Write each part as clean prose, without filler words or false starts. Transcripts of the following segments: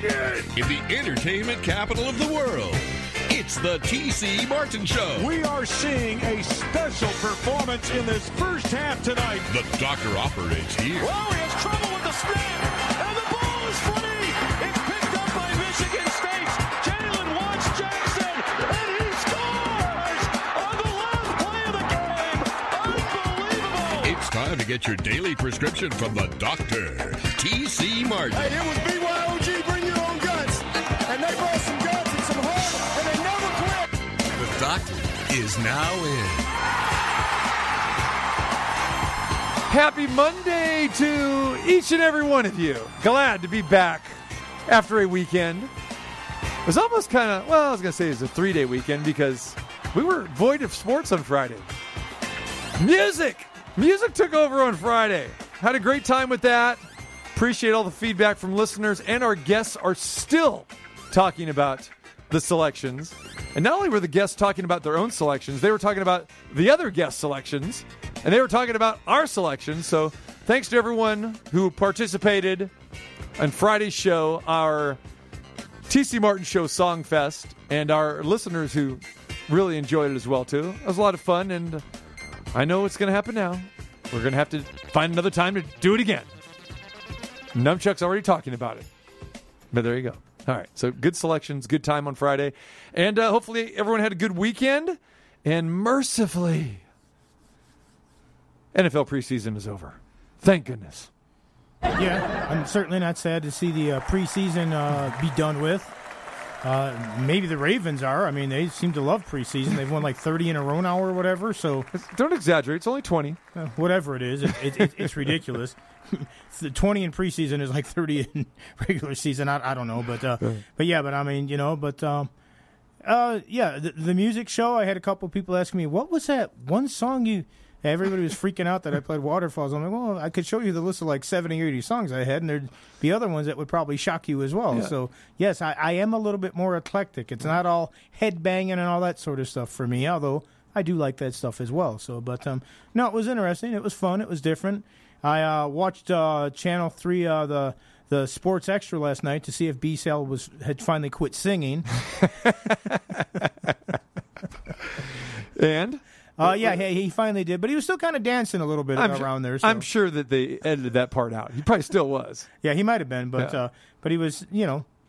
Michigan. In the entertainment capital of the world, it's the T.C. Martin Show. We are seeing a special performance in this first half tonight. The doctor operates here. Oh, he has trouble with the snap, and the ball is funny. It's picked up by Michigan State's Jalen Watts-Jackson, and he scores on the last play of the game. Unbelievable. It's time to get your daily prescription from the doctor, T.C. Martin. Hey, it was BYOG, bring your own guts, and they brought some guts and some heart, and they Doctor is now in. Happy Monday to each and every one of you. Glad to be back after a weekend. It was almost kind of, well, I was going to say it was a three-day weekend because we were void of sports on Friday. Music took over on Friday. Had a great time with that. Appreciate all the feedback from listeners, and our guests are still talking about the selections. And not only were the guests talking about their own selections, they were talking about the other guest selections, and they were talking about our selections. So thanks to everyone who participated on Friday's show, our T.C. Martin Show Song Fest, and our listeners who really enjoyed it as well, too. It was a lot of fun, and I know what's going to happen now. We're going to have to find another time to do it again. Numbchuck's already talking about it. But there you go. All right, so good selections, good time on Friday. And hopefully everyone had a good weekend. And mercifully, NFL preseason is over. Thank goodness. Yeah, I'm certainly not sad to see the preseason be done with. Maybe the Ravens are. I mean, they seem to love preseason. They've won like 30 in a row now or whatever. So don't exaggerate. It's only 20. Whatever it is, it's ridiculous. The 20 in preseason is like 30 in regular season. I don't know, the music show. I had a couple people asking me, "What was that one song you?" Everybody was freaking out that I played Waterfalls. I'm like, well, I could show you the list of like 70 or 80 songs I had, and there'd be other ones that would probably shock you as well. Yeah. So, yes, I am a little bit more eclectic. It's not all headbanging and all that sort of stuff for me, although I do like that stuff as well. So, but, no, it was interesting. It was fun. It was different. I watched Channel 3, the Sports Extra last night to see if B-Sell had finally quit singing. And? He finally did, but he was still kind of dancing a little bit around there. So. I'm sure that they edited that part out. He probably still was. Yeah, he might have been, but but he was,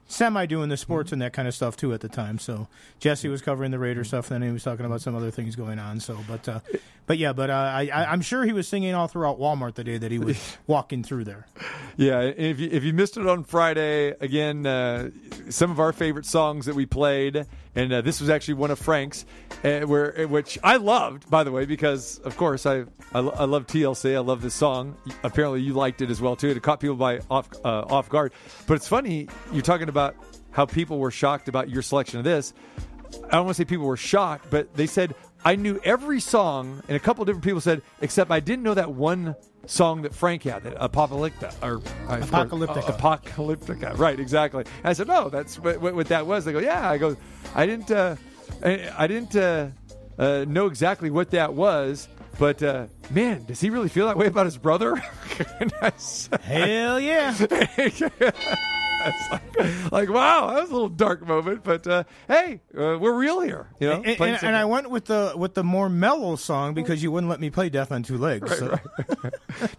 semi doing the sports and that kind of stuff too at the time. So Jesse was covering the Raiders stuff, and then he was talking about some other things going on. So, I'm sure he was singing all throughout Walmart the day that he was walking through there. Yeah, if you missed it on Friday, again, some of our favorite songs that we played. And this was actually one of Frank's, which I loved, by the way, because, of course, I love TLC. I love this song. Apparently, you liked it as well, too. It caught people off guard. But it's funny, you're talking about how people were shocked about your selection of this. I don't want to say people were shocked, but they said, I knew every song, and a couple of different people said, except I didn't know that one song that Frank had, that Apocalyptica. Right, exactly. And I said, no, that's what that was. They go, yeah. I go, I didn't know exactly what that was, but man, does he really feel that way about his brother? Hell yeah. It's like, wow, that was a little dark moment, but hey, we're real here, And I went with the more mellow song because you wouldn't let me play Death on Two Legs. Right, so. Right.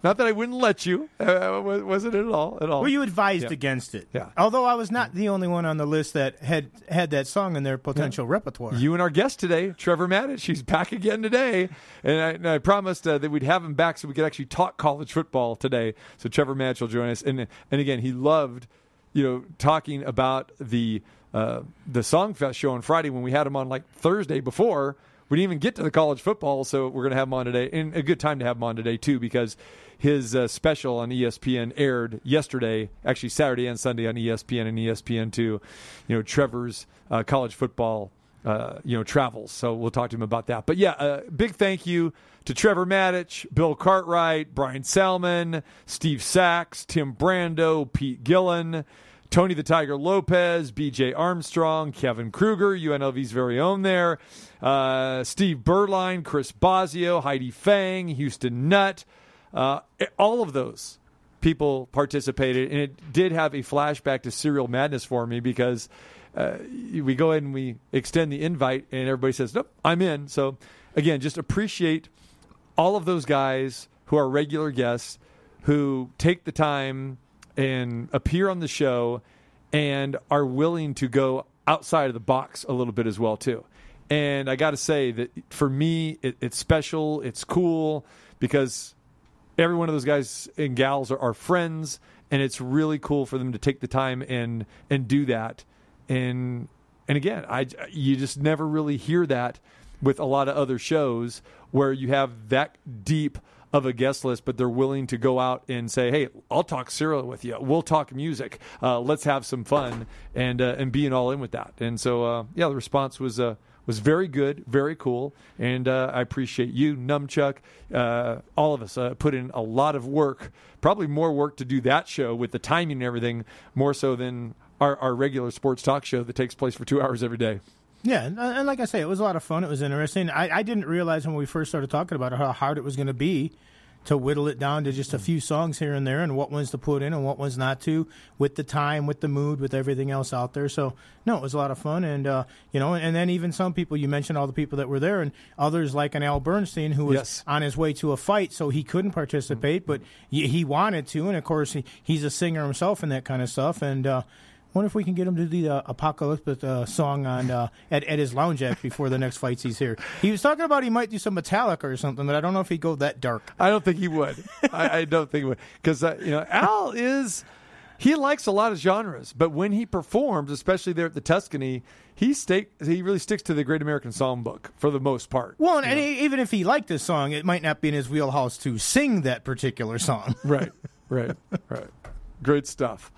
Not that I wouldn't let you, wasn't it at all? Well, you advised against it. Yeah. Although I was not the only one on the list that had that song in their potential repertoire. You and our guest today, Trevor Matich, he's back again today, and I promised that we'd have him back so we could actually talk college football today. So Trevor Matich will join us, and again, he loved. Talking about the Song Fest show on Friday when we had him on like Thursday before. We didn't even get to the college football, so we're going to have him on today. And a good time to have him on today, too, because his special on ESPN aired yesterday, actually Saturday and Sunday on ESPN and ESPN2, Trevor's college football travels. So we'll talk to him about that. But, big thank you to Trevor Matich, Bill Cartwright, Brian Salmon, Steve Sachs, Tim Brando, Pete Gillen, Tony the Tiger Lopez, B.J. Armstrong, Kevin Kruger, UNLV's very own there, Steve Berline, Chris Bosio, Heidi Fang, Houston Nutt, all of those people participated, and it did have a flashback to Serial Madness for me because we go ahead and we extend the invite, and everybody says, nope, I'm in. So, again, just appreciate all of those guys who are regular guests who take the time and appear on the show and are willing to go outside of the box a little bit as well, too. And I got to say that for me, it's special, it's cool, because every one of those guys and gals are friends, and it's really cool for them to take the time and do that. And again, you just never really hear that with a lot of other shows where you have that deep of a guest list, but they're willing to go out and say, hey, I'll talk Cyril with you. We'll talk music. Let's have some fun and being all in with that. And so, the response was very good, very cool. And I appreciate you, Numchuck. All of us put in a lot of work, probably more work to do that show with the timing and everything, more so than our regular sports talk show that takes place for 2 hours every day. Yeah, and like I say, it was a lot of fun. It was interesting. I didn't realize when we first started talking about it how hard it was going to be to whittle it down to just a few songs here and there and what ones to put in and what ones not to, with the time, with the mood, with everything else out there. So, no, it was a lot of fun. And, and then even some people, you mentioned all the people that were there, and others like an Al Bernstein who was on his way to a fight, so he couldn't participate, but he wanted to. And, of course, he's a singer himself and that kind of stuff. And, I wonder if we can get him to the Apocalyptica song on at his lounge act before the next fights he's here. He was talking about he might do some Metallica or something, but I don't know if he'd go that dark. I don't think he would. I don't think he would. Because, Al he likes a lot of genres, but when he performs, especially there at the Tuscany, he really sticks to the Great American Songbook for the most part. Well, and even if he liked this song, it might not be in his wheelhouse to sing that particular song. Right. Great stuff.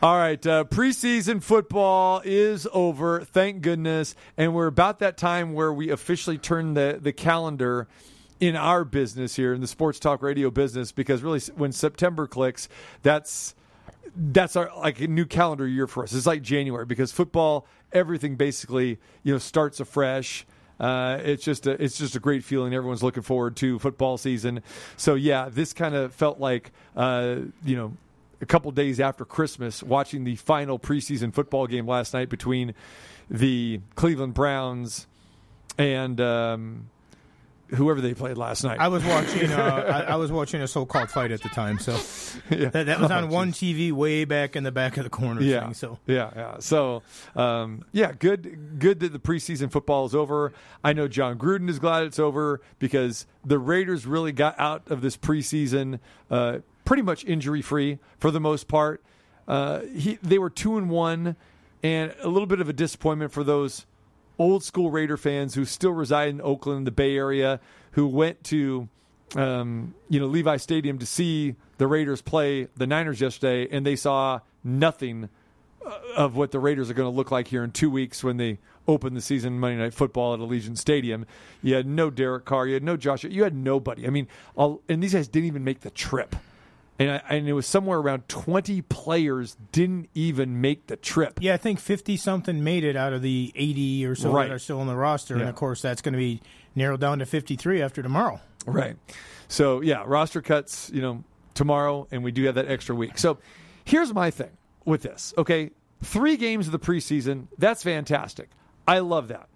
All right, preseason football is over, thank goodness, and we're about that time where we officially turn the calendar in our business here, in the sports talk radio business, because really when September clicks, that's our like a new calendar year for us. It's like January, because football, everything basically starts afresh. It's just a great feeling. Everyone's looking forward to football season. So yeah, this kind of felt like a couple days after Christmas, watching the final preseason football game last night between the Cleveland Browns and whoever they played last night. I was watching I was watching a so-called fight at the time, so yeah. that was on one TV way back in the back of the corner. Yeah, thing, so. Yeah. So, good that the preseason football is over. I know John Gruden is glad it's over because the Raiders really got out of this preseason pretty much injury-free for the most part. They were 2-1, and a little bit of a disappointment for those old-school Raider fans who still reside in Oakland, the Bay Area, who went to Levi Stadium to see the Raiders play the Niners yesterday, and they saw nothing of what the Raiders are going to look like here in 2 weeks when they open the season Monday Night Football at Allegiant Stadium. You had no Derek Carr, you had no Josh, you had nobody. I mean, and these guys didn't even make the trip. And it was somewhere around 20 players didn't even make the trip. Yeah, I think 50-something made it out of the 80 or so that are still on the roster. Yeah. And, of course, that's going to be narrowed down to 53 after tomorrow. Right. So, yeah, roster cuts, tomorrow, and we do have that extra week. So here's my thing with this, okay? 3 games of the preseason, that's fantastic. I love that.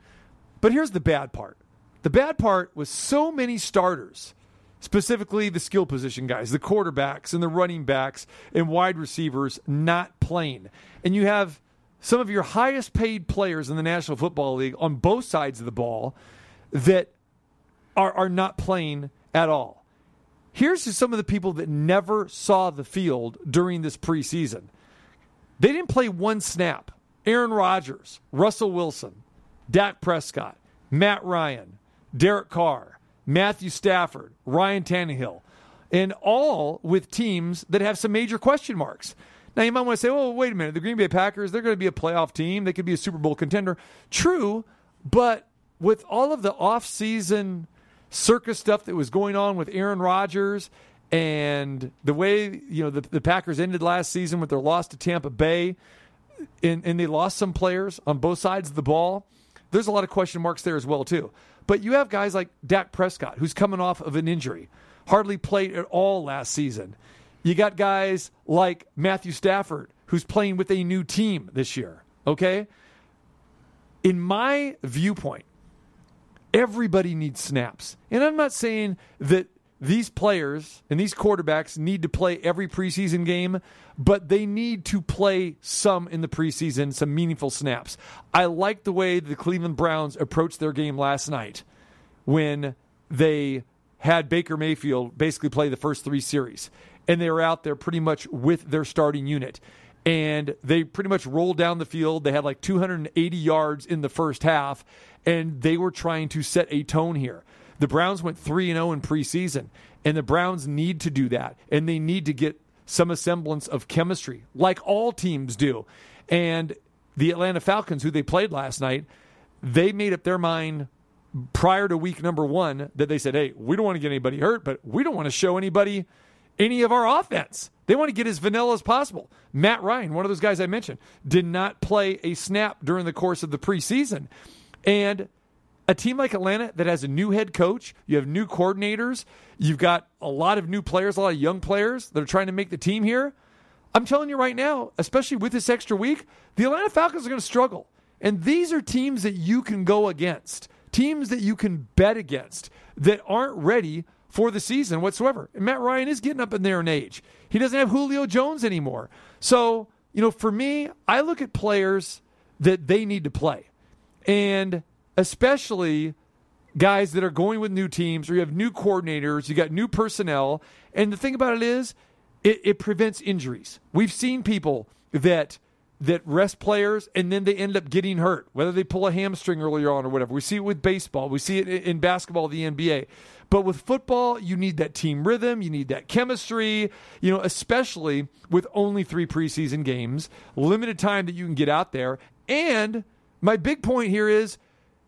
But here's the bad part. The bad part was so many starters, specifically the skill position guys, the quarterbacks and the running backs and wide receivers not playing. And you have some of your highest paid players in the National Football League on both sides of the ball that are not playing at all. Here's to some of the people that never saw the field during this preseason. They didn't play one snap. Aaron Rodgers, Russell Wilson, Dak Prescott, Matt Ryan, Derek Carr, Matthew Stafford, Ryan Tannehill, and all with teams that have some major question marks. Now, you might want to say, well, wait a minute. The Green Bay Packers, they're going to be a playoff team. They could be a Super Bowl contender. True, but with all of the offseason circus stuff that was going on with Aaron Rodgers and the way the Packers ended last season with their loss to Tampa Bay, and they lost some players on both sides of the ball, there's a lot of question marks there as well, too. But you have guys like Dak Prescott, who's coming off of an injury, hardly played at all last season. You got guys like Matthew Stafford, who's playing with a new team this year, okay? In my viewpoint, everybody needs snaps. And I'm not saying that these players and these quarterbacks need to play every preseason game, but they need to play some in the preseason, some meaningful snaps. I like the way the Cleveland Browns approached their game last night when they had Baker Mayfield basically play the first three series. And they were out there pretty much with their starting unit. And they pretty much rolled down the field. They had like 280 yards in the first half, and they were trying to set a tone here. The Browns went 3-0 in preseason, and the Browns need to do that, and they need to get some semblance of chemistry, like all teams do. And the Atlanta Falcons, who they played last night, they made up their mind prior to week number one that they said, hey, we don't want to get anybody hurt, but we don't want to show anybody any of our offense. They want to get as vanilla as possible. Matt Ryan, one of those guys I mentioned, did not play a snap during the course of the preseason. And a team like Atlanta that has a new head coach, you have new coordinators, you've got a lot of new players, a lot of young players that are trying to make the team here. I'm telling you right now, especially with this extra week, the Atlanta Falcons are going to struggle. And these are teams that you can go against, teams that you can bet against that aren't ready for the season whatsoever. And Matt Ryan is getting up in there in age. He doesn't have Julio Jones anymore. So, you know, for me, I look at players that they need to play. And especially guys that are going with new teams, or you have new coordinators, you got new personnel. And the thing about it is it prevents injuries. We've seen people that rest players and then they end up getting hurt, whether they pull a hamstring earlier on or whatever. We see it with baseball. We see it in basketball, the NBA. But with football, you need that team rhythm. You need that chemistry, you know, especially with only three preseason games, limited time that you can get out there. And my big point here is,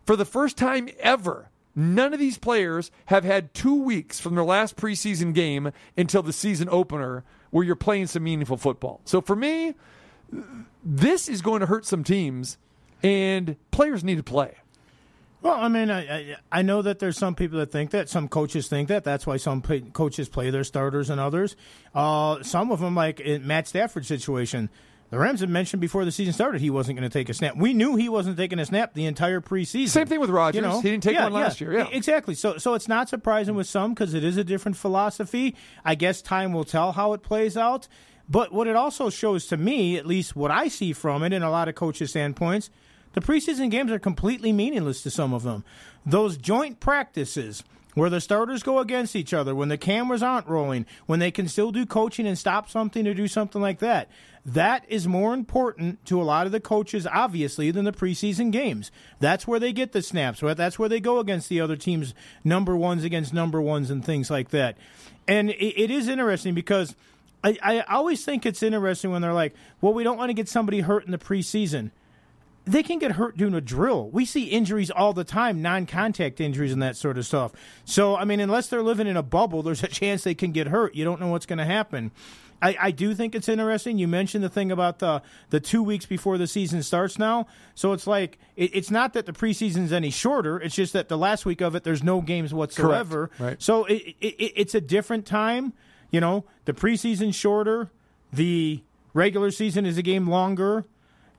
for the first time ever, none of these players have had 2 weeks from their last preseason game until the season opener where you're playing some meaningful football. So for me, this is going to hurt some teams, and players need to play. Well, I mean, I know that there's some people that think that. Some coaches think that. That's why some coaches play their starters and others. Some of them, like in Matt Stafford's situation, the Rams had mentioned before the season started he wasn't going to take a snap. We knew he wasn't taking a snap the entire preseason. Same thing with Rodgers. You know? He didn't take one last year. Yeah, exactly. So it's not surprising with some because it is a different philosophy. I guess time will tell how it plays out. But what it also shows to me, at least what I see from it and a lot of coaches' standpoints, the preseason games are completely meaningless to some of them. Those joint practices where the starters go against each other, when the cameras aren't rolling, when they can still do coaching and stop something or do something like that. That is more important to a lot of the coaches, obviously, than the preseason games. That's where they get the snaps, right? That's where they go against the other teams, number ones against number ones and things like that. And it is interesting because I always think it's interesting when they're like, well, we don't want to get somebody hurt in the preseason. They can get hurt doing a drill. We see injuries all the time, non-contact injuries and that sort of stuff. So, I mean, unless they're living in a bubble, there's a chance they can get hurt. You don't know what's going to happen. I do think it's interesting. You mentioned the thing about the 2 weeks before the season starts now. So it's like, it's not that the preseason's any shorter. It's just that the last week of it, there's no games whatsoever. Right. So it's a different time. You know, the preseason's shorter. The regular season is a game longer.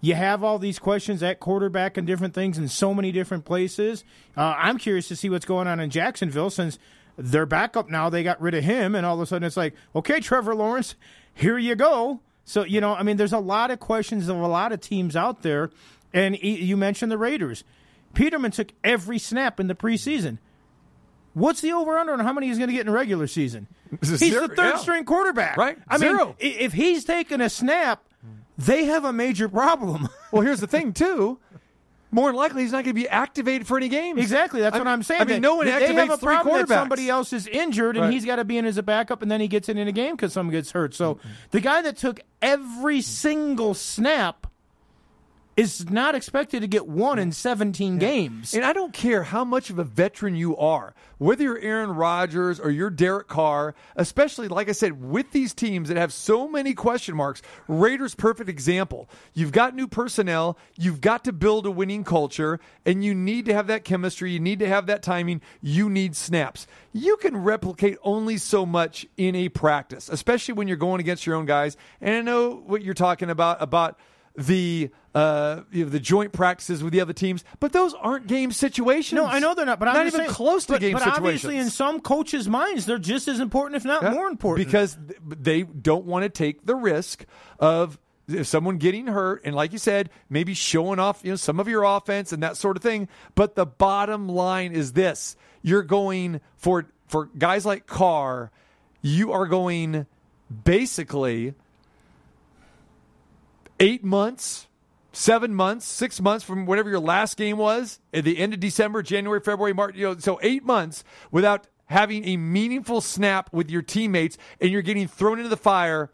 You have all these questions at quarterback and different things in so many different places. I'm curious to see what's going on in Jacksonville since they're back up now. They got rid of him, and all of a sudden it's like, okay, Trevor Lawrence, here you go. So, you know, I mean, there's a lot of questions of a lot of teams out there. And you mentioned the Raiders. Peterman took every snap in the preseason. What's the over-under on how many he's going to get in regular season? He's zero, the third-string quarterback. Right? I mean, if he's taking a snap, they have a major problem. Well, here's the thing, too. More than likely, he's not going to be activated for any games. Exactly. That's what I'm saying. I mean, no one activates three quarterbacks. They have a problem that somebody else is injured, and he's got to be in as a backup, and then he gets in a game because someone gets hurt. So the guy that took every single snap is not expected to get one in 17 games. And I don't care how much of a veteran you are, whether you're Aaron Rodgers or you're Derek Carr, especially, like I said, with these teams that have so many question marks. Raiders, perfect example. You've got new personnel, you've got to build a winning culture, and you need to have that chemistry, you need to have that timing, you need snaps. You can replicate only so much in a practice, especially when you're going against your own guys. And I know what you're talking about the joint practices with the other teams, but those aren't game situations. No, I know they're not, but I'm not even close to game situations. But obviously, in some coaches' minds, they're just as important, if not more important, because they don't want to take the risk of someone getting hurt and, like you said, maybe showing off some of your offense and that sort of thing. But the bottom line is this: you're going for guys like Carr. You are going basically 8 months, 7 months, 6 months from whatever your last game was at the end of December, January, February, March. So 8 months without having a meaningful snap with your teammates, and you're getting thrown into the fire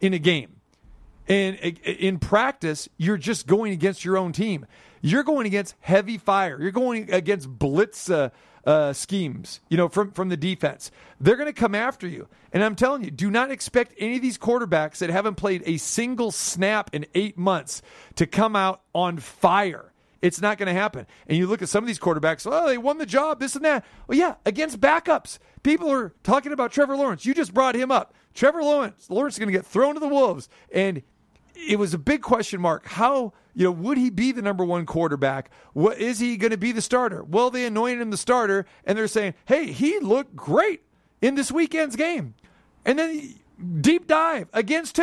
in a game. And in practice, you're just going against your own team. You're going against heavy fire. You're going against blitz schemes, from the defense. They're going to come after you. And I'm telling you, do not expect any of these quarterbacks that haven't played a single snap in 8 months to come out on fire. It's not going to happen. And you look at some of these quarterbacks, they won the job, this and that. Well, yeah, against backups. People are talking about Trevor Lawrence. You just brought him up. Trevor Lawrence is going to get thrown to the wolves. And it was a big question mark. How would he be the number one quarterback? What is he going to be the starter? Well, they anointed him the starter, and they're saying, hey, he looked great in this weekend's game. And then deep dive against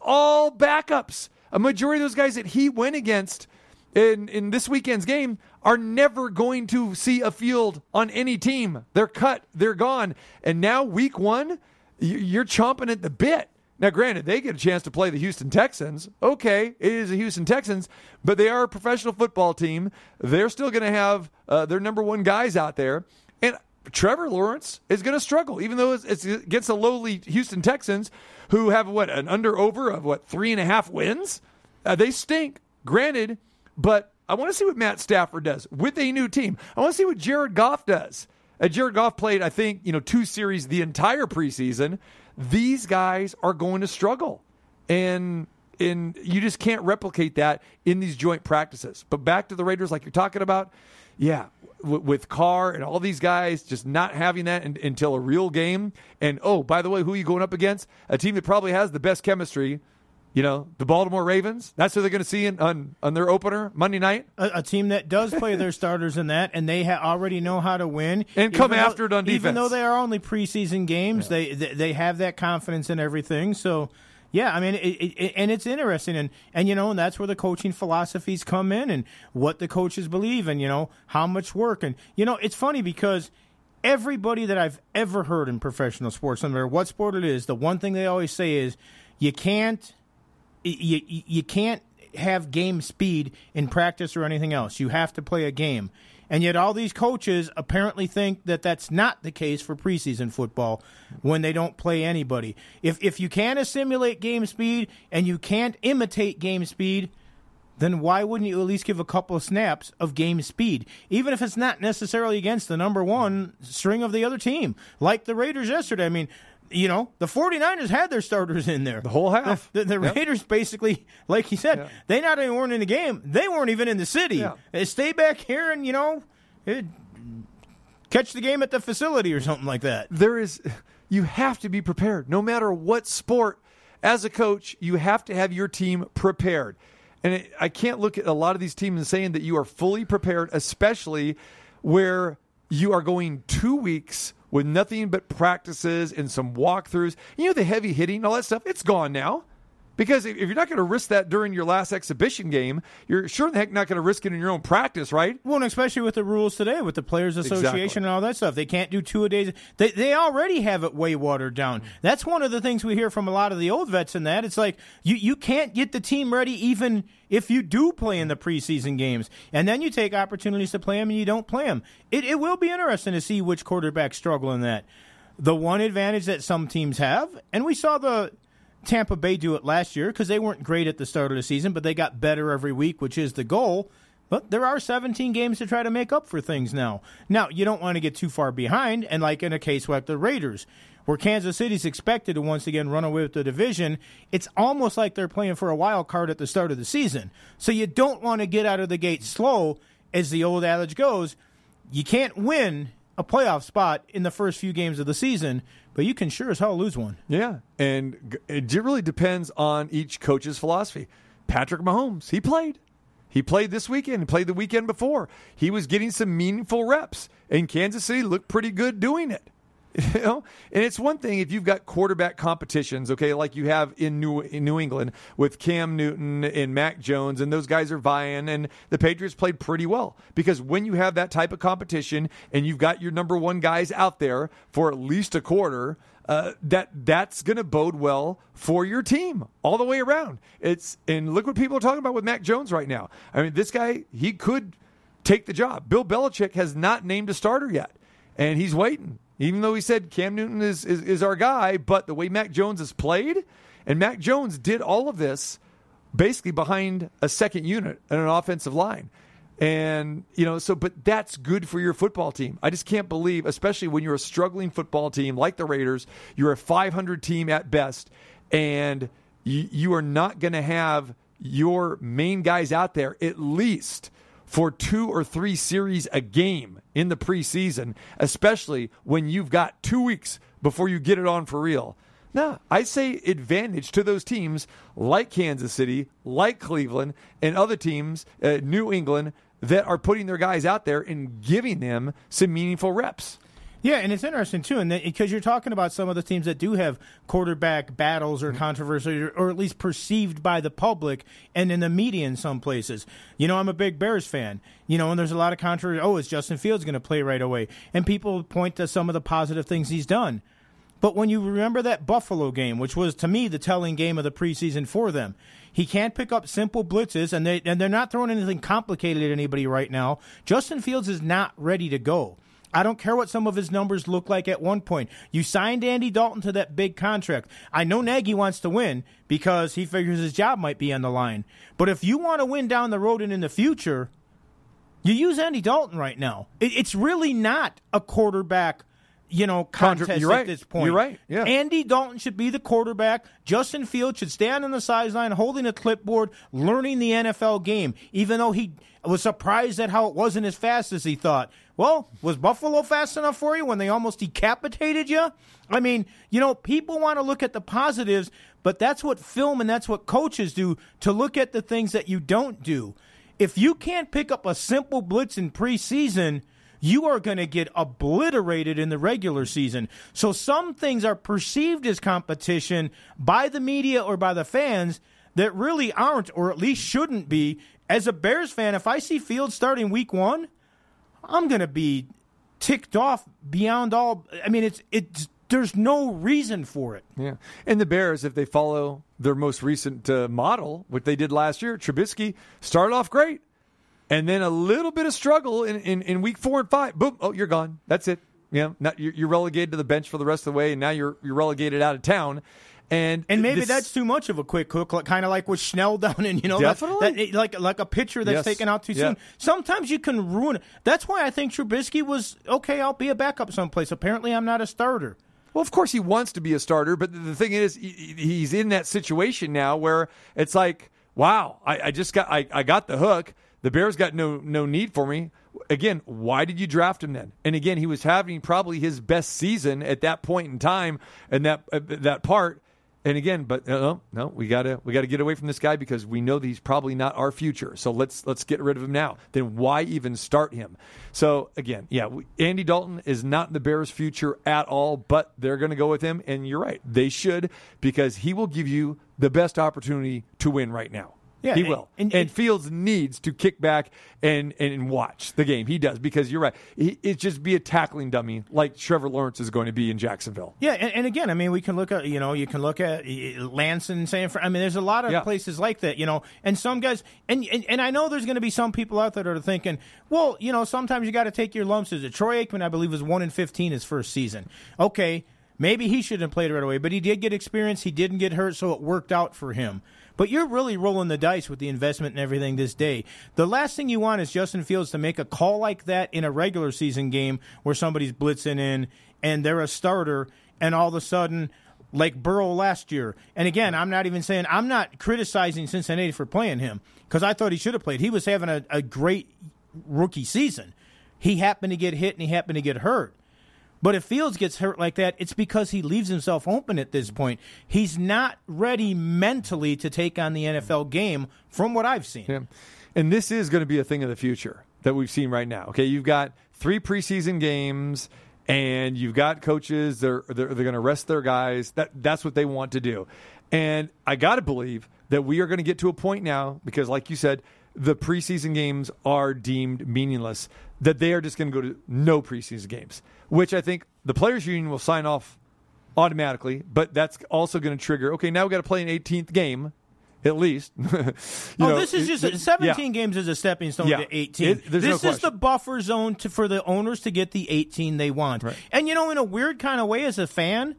all backups. A majority of those guys that he went against in this weekend's game are never going to see a field on any team. They're cut. They're gone. And now week one, you're chomping at the bit. Now, granted, they get a chance to play the Houston Texans. Okay, it is the Houston Texans, but they are a professional football team. They're still going to have their number one guys out there. And Trevor Lawrence is going to struggle, even though it's against the lowly Houston Texans, who have, an under-over of, 3.5 wins? They stink, granted, but I want to see what Matt Stafford does with a new team. I want to see what Jared Goff does. Jared Goff played, I think, 2 series the entire preseason. These guys are going to struggle, and you just can't replicate that in these joint practices. But back to the Raiders, like you're talking about, with Carr and all these guys just not having that until a real game. And, by the way, who are you going up against? A team that probably has the best chemistry, the Baltimore Ravens. That's who they're going to see on their opener Monday night. A team that does play their starters in that, and they already know how to win. And come after it on defense. Even though they are only preseason games, they have that confidence in everything. So, and it's interesting. And that's where the coaching philosophies come in and what the coaches believe and, how much work. And, it's funny because everybody that I've ever heard in professional sports, no matter what sport it is, the one thing they always say is you can't have game speed in practice or anything else. You have to play a game. And yet all these coaches apparently think that that's not the case for preseason football when they don't play anybody. If you can't assimilate game speed and you can't imitate game speed, then why wouldn't you at least give a couple of snaps of game speed, even if it's not necessarily against the number one string of the other team, like the Raiders yesterday? I mean, the 49ers had their starters in there. The whole half. The Raiders basically, like you said, they not only weren't in the game, they weren't even in the city. Yeah. They stay back here and, catch the game at the facility or something like that. You have to be prepared. No matter what sport, as a coach, you have to have your team prepared. And I can't look at a lot of these teams and saying that you are fully prepared, especially where you are going 2 weeks with nothing but practices and some walkthroughs. The heavy hitting, all that stuff, it's gone now. Because if you're not going to risk that during your last exhibition game, you're sure in the heck not going to risk it in your own practice, right? Well, and especially with the rules today, with the Players Association and all that stuff. They can't do 2 a days. They already have it way watered down. That's one of the things we hear from a lot of the old vets in that. It's like you can't get the team ready even if you do play in the preseason games. And then you take opportunities to play them and you don't play them. It will be interesting to see which quarterbacks struggle in that. The one advantage that some teams have, and we saw the Tampa Bay do it last year because they weren't great at the start of the season, but they got better every week, which is the goal. But there are 17 games to try to make up for things now. Now, you don't want to get too far behind, and like in a case like the Raiders, where Kansas City's expected to once again run away with the division, it's almost like they're playing for a wild card at the start of the season. So you don't want to get out of the gate slow, as the old adage goes. You can't win a playoff spot in the first few games of the season, but you can sure as hell lose one. Yeah, and it really depends on each coach's philosophy. Patrick Mahomes, he played. He played this weekend. He played the weekend before. He was getting some meaningful reps, and Kansas City looked pretty good doing it. You know? And it's one thing if you've got quarterback competitions, okay, like you have in New England with Cam Newton and Mac Jones, and those guys are vying, and the Patriots played pretty well. Because when you have that type of competition and you've got your number one guys out there for at least a quarter, that's going to bode well for your team all the way around. And look what people are talking about with Mac Jones right now. I mean, this guy, he could take the job. Bill Belichick has not named a starter yet, and he's waiting. Even though he said Cam Newton is our guy, but the way Mac Jones has played, and Mac Jones did all of this basically behind a second unit and an offensive line. And, you know, so, but that's good for your football team. I just can't believe, especially when you're a struggling football team like the Raiders, you're a 500 team at best, and you are not going to have your main guys out there at least for 2 or 3 series a game in the preseason, especially when you've got 2 weeks before you get it on for real. No, I say advantage to those teams like Kansas City, like Cleveland, and other teams, New England, that are putting their guys out there and giving them some meaningful reps. Yeah, and it's interesting, too, and because you're talking about some of the teams that do have quarterback battles or controversy, or at least perceived by the public and in the media in some places. You know, I'm a big Bears fan, you know, and there's a lot of controversy. Oh, is Justin Fields going to play right away? And people point to some of the positive things he's done. But when you remember that Buffalo game, which was, to me, the telling game of the preseason for them, he can't pick up simple blitzes, and they're not throwing anything complicated at anybody right now. Justin Fields is not ready to go. I don't care what some of his numbers look like at one point. You signed Andy Dalton to that big contract. I know Nagy wants to win because he figures his job might be on the line. But if you want to win down the road and in the future, you use Andy Dalton right now. It's really not a quarterback, you know, contest at this point. You're right. Yeah. Andy Dalton should be the quarterback. Justin Fields should stand on the sideline holding a clipboard, learning the NFL game, even though he was surprised at how it wasn't as fast as he thought. Well, was Buffalo fast enough for you when they almost decapitated you? I mean, you know, people want to look at the positives, but that's what film and that's what coaches do, to look at the things that you don't do. If you can't pick up a simple blitz in preseason, you are going to get obliterated in the regular season. So some things are perceived as competition by the media or by the fans that really aren't, or at least shouldn't be. As a Bears fan, if I see Fields starting week 1, I'm going to be ticked off beyond all. I mean, it's there's no reason for it. Yeah, and the Bears, if they follow their most recent model, which they did last year, Trubisky started off great. And then a little bit of struggle in week 4 and 5. Boom! Oh, you're gone. That's it. Yeah, you're relegated to the bench for the rest of the way, and now you're relegated out of town. And maybe that's too much of a quick hook, kind of like with Schnell down in, you know, like a pitcher that's taken out too soon. Sometimes you can ruin it. That's why I think Trubisky was, okay, I'll be a backup someplace. Apparently I'm not a starter. Well, of course he wants to be a starter, but the thing is he's in that situation now where it's like, wow, I got the hook. The Bears got no need for me. Again, why did you draft him then? And again, he was having probably his best season at that point in time and that part. And again, but no, we gotta get away from this guy because we know that he's probably not our future. So let's get rid of him now. Then why even start him? So again, yeah, Andy Dalton is not in the Bears' future at all, but they're going to go with him. And you're right, they should, because he will give you the best opportunity to win right now. Yeah, he will. And Fields needs to kick back and watch the game. He does, because you're right. It's just be a tackling dummy like Trevor Lawrence is going to be in Jacksonville. Yeah, and again, I mean, we can look at, you know, you can look at Lance and San Fran. I mean, there's a lot of places like that, you know. And some guys, and I know there's going to be some people out there that are thinking, well, you know, sometimes you got to take your lumps. Troy Aikman, I believe, was 1-15 his first season. Okay. Maybe he shouldn't have played right away, but he did get experience. He didn't get hurt, so it worked out for him. But you're really rolling the dice with the investment and everything this day. The last thing you want is Justin Fields to make a call like that in a regular season game where somebody's blitzing in and they're a starter, and all of a sudden, like Burrow last year. And again, I'm not criticizing Cincinnati for playing him because I thought he should have played. He was having a great rookie season. He happened to get hit and he happened to get hurt. But if Fields gets hurt like that, it's because he leaves himself open at this point. He's not ready mentally to take on the NFL game from what I've seen. Yeah. And this is going to be a thing of the future that we've seen right now. Okay, you've got 3 preseason games, and you've got coaches, they're going to rest their guys. That's what they want to do. And I got to believe that we are going to get to a point now, because like you said, the preseason games are deemed meaningless, that they are just going to go to no preseason games, which I think the Players Union will sign off automatically, but that's also going to trigger, okay, now we've got to play an 18th game, at least. This is just 17 games is a stepping stone to 18. This is the buffer zone for the owners to get the 18 they want. Right. And, in a weird kind of way as a fan,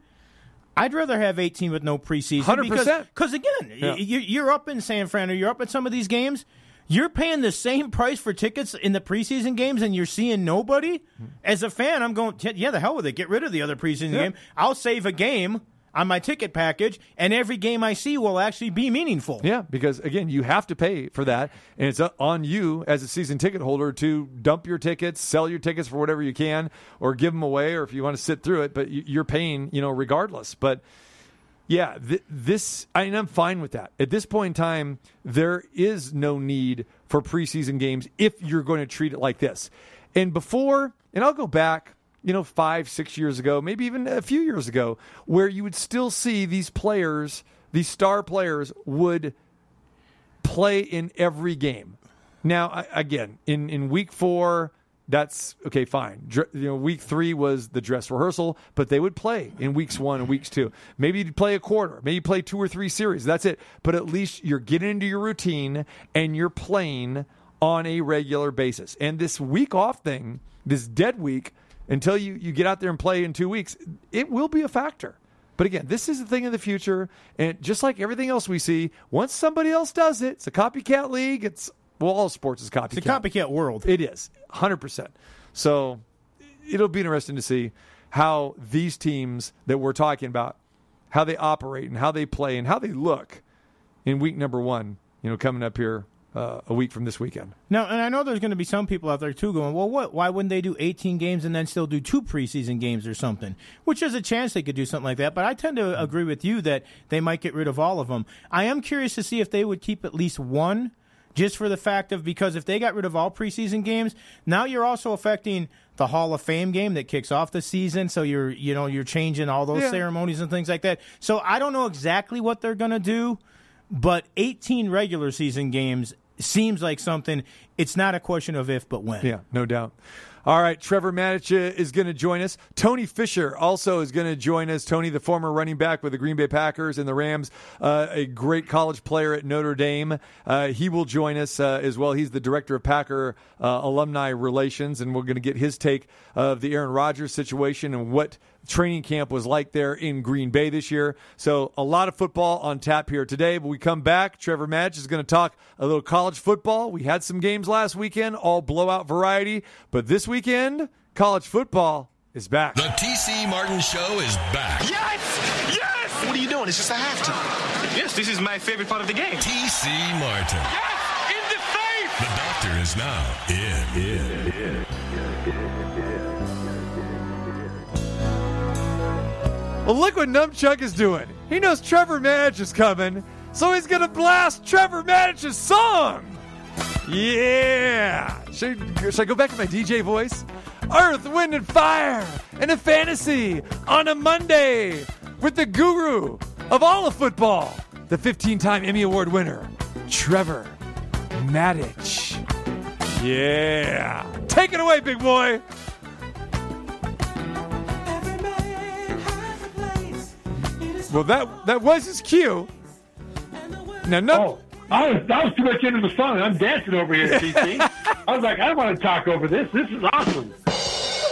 I'd rather have 18 with no preseason. 100%. Because, again, you're up in San Fran or you're up at some of these games. You're paying the same price for tickets in the preseason games and you're seeing nobody? As a fan, I'm going, yeah, the hell with it. Get rid of the other preseason game. I'll save a game on my ticket package, and every game I see will actually be meaningful. Yeah, because, again, you have to pay for that, and it's on you as a season ticket holder to dump your tickets, sell your tickets for whatever you can, or give them away, or if you want to sit through it, but you're paying, regardless. But, yeah, I'm fine with that. At this point in time, there is no need for preseason games if you're going to treat it like this. And before, and I'll go back, 5-6 years ago, maybe even a few years ago, where you would still see these star players would play in every game. Now, again, in week 4, that's okay, fine. Week 3 was the dress rehearsal, but they would play in weeks 1 and weeks 2. Maybe you'd play a quarter, maybe you play 2 or 3 series. That's it. But at least you're getting into your routine and you're playing on a regular basis. And this week off thing, this dead week, until you get out there and play in 2 weeks, it will be a factor. But again, this is the thing of the future. And just like everything else we see, once somebody else does it, it's a copycat league. All sports is copycat. It's a copycat world. It is, 100%. So it'll be interesting to see how these teams that we're talking about, how they operate and how they play and how they look in week number 1, coming up here. A week from this weekend. Now, and I know there's going to be some people out there, too, going, well, what? Why wouldn't they do 18 games and then still do 2 preseason games or something? Which there's a chance they could do something like that, but I tend to agree with you that they might get rid of all of them. I am curious to see if they would keep at least one, just for the fact of, because if they got rid of all preseason games, now you're also affecting the Hall of Fame game that kicks off the season, so you're changing all those ceremonies and things like that. So I don't know exactly what they're going to do, but 18 regular season games seems like something. It's not a question of if, but when. Yeah, no doubt. All right, Trevor Matich is going to join us. Tony Fisher also is going to join us. Tony, the former running back with the Green Bay Packers and the Rams, a great college player at Notre Dame. He will join us as well. He's the director of Packer alumni relations, and we're going to get his take of the Aaron Rodgers situation and what training camp was like there in Green Bay this year. So a lot of football on tap here today. But we come back, Trevor Matich is going to talk a little college football. We had some games last weekend, all blowout variety. But this weekend, college football is back. The T.C. Martin Show is back. Yes! Yes! What are you doing? It's just a halftime. Yes, this is my favorite part of the game. T.C. Martin. Yes! In the face! The doctor is now in. Well, look what Numbchuck is doing. He knows Trevor Matich is coming, so he's going to blast Trevor Matich's song. Yeah! Should I go back to my DJ voice? Earth, Wind, and Fire, and a fantasy on a Monday with the guru of all of football, the 15-time Emmy Award winner, Trevor Matich. Yeah! Take it away, big boy! Well, that was his cue. Now, I was too much into the song, and I'm dancing over here, TC. I was like, I don't want to talk over this. This is awesome.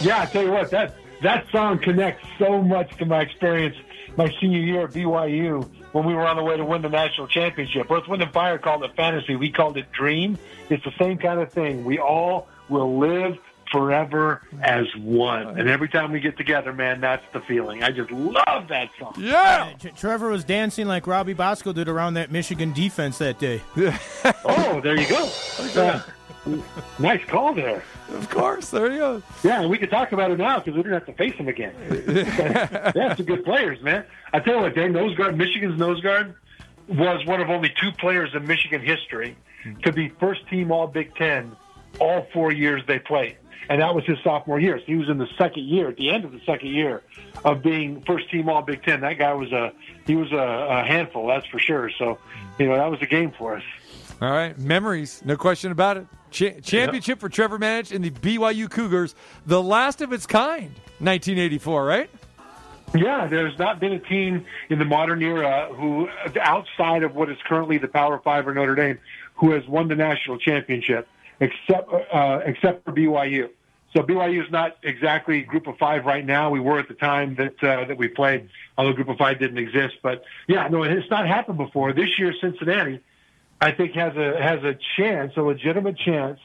Yeah, I tell you what, that that song connects so much to my experience my senior year at BYU when we were on the way to win the national championship. Earth, Wind, and Fire called it fantasy. We called it dream. It's the same kind of thing. We all will live forever as one. And every time we get together, man, that's the feeling. I just love that song. Yeah! Trevor was dancing like Robbie Bosco did around that Michigan defense that day. Oh, there you go. Nice call there. Of course. There you go. Yeah, and we can talk about it now because we don't have to face them again. Yeah, some good players, man. I tell you what, their nose guard, Michigan's nose guard, was one of only two players in Michigan history to be first-team All-Big Ten all 4 years they played. And that was his sophomore year. So he was in the second year, at the end of the second year, of being first-team All-Big Ten. That guy was a handful, that's for sure. So, that was a game for us. All right, memories, no question about it. Championship for Trevor Matich and the BYU Cougars, the last of its kind, 1984, right? Yeah, there's not been a team in the modern era who, outside of what is currently the Power Five or Notre Dame, who has won the national championship, except for BYU. So BYU is not exactly Group of Five right now. We were at the time that we played, although Group of Five didn't exist. But yeah, no, it's not happened before. This year, Cincinnati, I think, has a chance, a legitimate chance,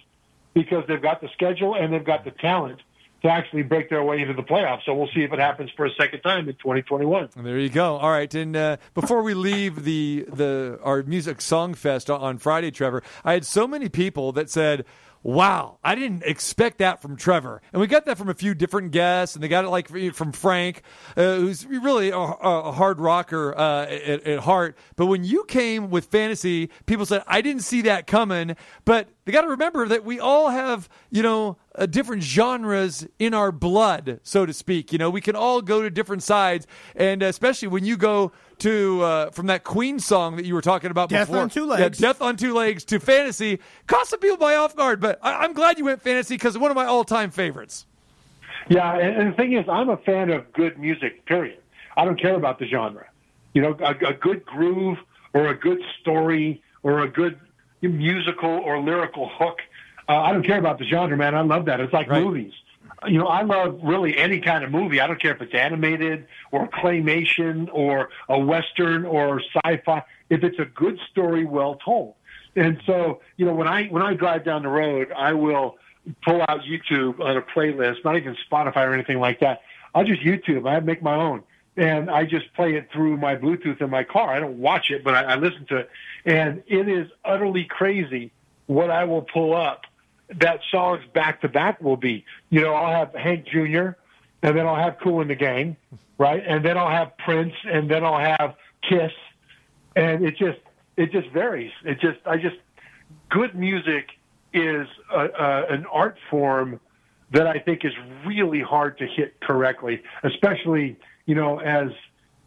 because they've got the schedule and they've got the talent to actually break their way into the playoffs. So we'll see if it happens for a second time in 2021. There you go. All right, and before we leave our music song fest on Friday, Trevor, I had so many people that said, wow, I didn't expect that from Trevor. And we got that from a few different guests, and they got it like from Frank, who's really a hard rocker at heart. But when you came with fantasy, people said, I didn't see that coming. But they got to remember that we all have, different genres in our blood, so to speak. We can all go to different sides, and especially when you go to from that Queen song that you were talking about before. Death on Two Legs. Yeah, Death on Two Legs to fantasy. Caught some people by off guard, but I'm glad you went fantasy because it's one of my all-time favorites. Yeah, and the thing is, I'm a fan of good music, period. I don't care about the genre. A good groove or a good story or a good musical or lyrical hook. I don't care about the genre, man. I love that. It's like movies. I love really any kind of movie. I don't care if it's animated or claymation or a Western or sci-fi. If it's a good story, well told. And so, when I drive down the road, I will pull out YouTube on a playlist, not even Spotify or anything like that. I'll just YouTube. I make my own. And I just play it through my Bluetooth in my car. I don't watch it, but I listen to it. And it is utterly crazy what I will pull up that songs back-to-back will be. I'll have Hank Jr., and then I'll have Kool and the Gang, right? And then I'll have Prince, and then I'll have Kiss. And it just varies. Good music is an art form that I think is really hard to hit correctly, especially, as,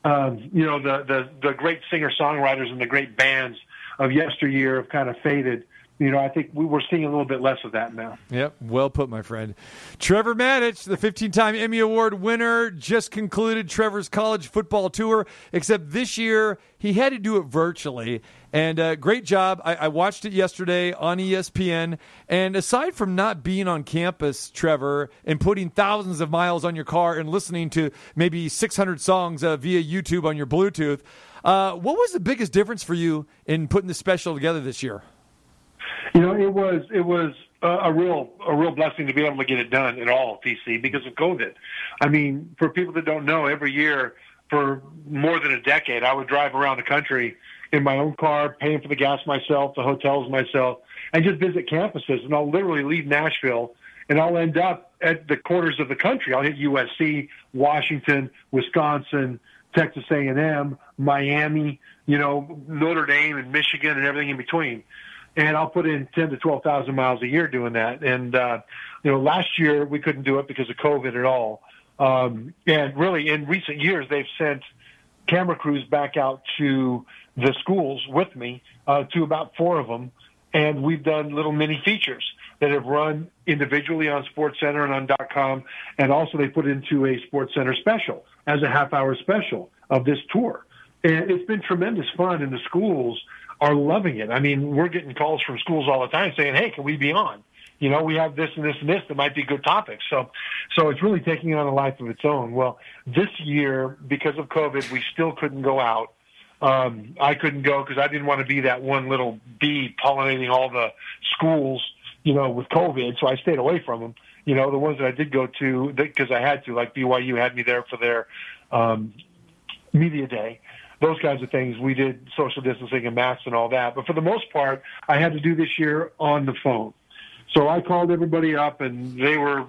the great singer-songwriters and the great bands of yesteryear have kind of faded. I think we're seeing a little bit less of that now. Yep, well put, my friend. Trevor Matich, the 15-time Emmy Award winner, just concluded Trevor's college football tour, except this year he had to do it virtually. And great job. I watched it yesterday on ESPN. And aside from not being on campus, Trevor, and putting thousands of miles on your car and listening to maybe 600 songs via YouTube on your Bluetooth, what was the biggest difference for you in putting the special together this year? It was a real blessing to be able to get it done at all, TC, because of COVID. I mean, for people that don't know, every year for more than a decade, I would drive around the country in my own car, paying for the gas myself, the hotels myself, and just visit campuses. And I'll literally leave Nashville, and I'll end up at the corners of the country. I'll hit USC, Washington, Wisconsin, Texas A&M, Miami, Notre Dame and Michigan and everything in between. And I'll put in 10,000 to 12,000 miles a year doing that. And, last year we couldn't do it because of COVID at all. And really in recent years, they've sent camera crews back out to the schools with me, to about four of them. And we've done little mini features that have run individually on SportsCenter and on .com. And also they put into a SportsCenter special as a half-hour special of this tour. And it's been tremendous fun, and the schools are loving it. I mean, we're getting calls from schools all the time saying, hey, can we be on? you know, we have this and this and this that might be good topics. So it's really taking on a life of its own. Well, this year, because of COVID, we still couldn't go out. I couldn't go because I didn't want to be that one little bee pollinating all the schools, you know, with COVID. So I stayed away from them. You know, the ones that I did go to, because I had to, like BYU had me there for their media day. Those kinds of things. We did social distancing and masks and all that. But for the most part, I had to do this year on the phone. So I called everybody up, and they were,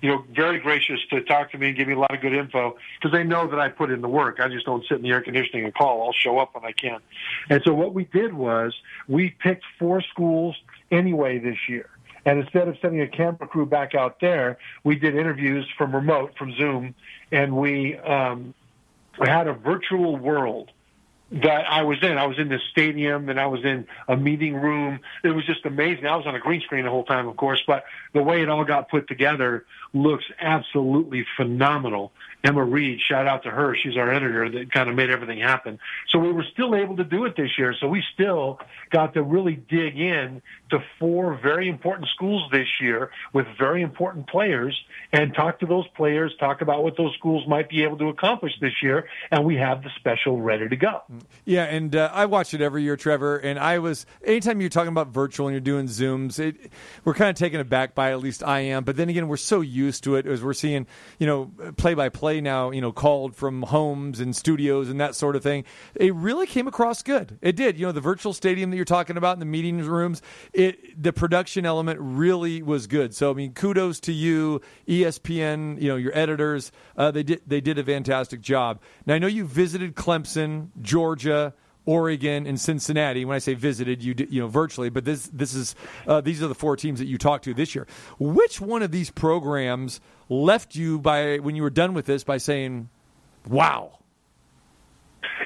you know, very gracious to talk to me and give me a lot of good info because they know that I put in the work. I just don't sit in the air conditioning and call. I'll show up when I can. And so what we did was we picked 4 schools anyway this year. And instead of sending a camera crew back out there, we did interviews from remote, from Zoom, and we had a virtual world that I was in. I was in this stadium, and I was in a meeting room. It was just amazing. I was on a green screen the whole time, of course, but the way it all got put together looks absolutely phenomenal. Emma Reed, shout out to her. She's our editor that kind of made everything happen. So we were still able to do it this year. So we still got to really dig in to 4 very important schools this year with very important players and talk to those players, talk about what those schools might be able to accomplish this year. And we have the special ready to go. Yeah. And I watch it every year, Trevor. And anytime you're talking about virtual and you're doing Zooms, we're kind of taken aback by it, at least I am. But then again, we're so used to it as we're seeing, you know, play by play. Now, you know, called from homes and studios and that sort of thing. It really came across good. It did. You know, the virtual stadium that you're talking about in the meeting rooms, the production element really was good. So, I mean, kudos to you, ESPN, you know, your editors. They did a fantastic job. Now, I know you visited Clemson, Georgia, Oregon, and Cincinnati. When I say visited, you know, virtually, but this is these are the 4 teams that you talked to this year. Which one of these programs left you when you were done with this by saying, wow?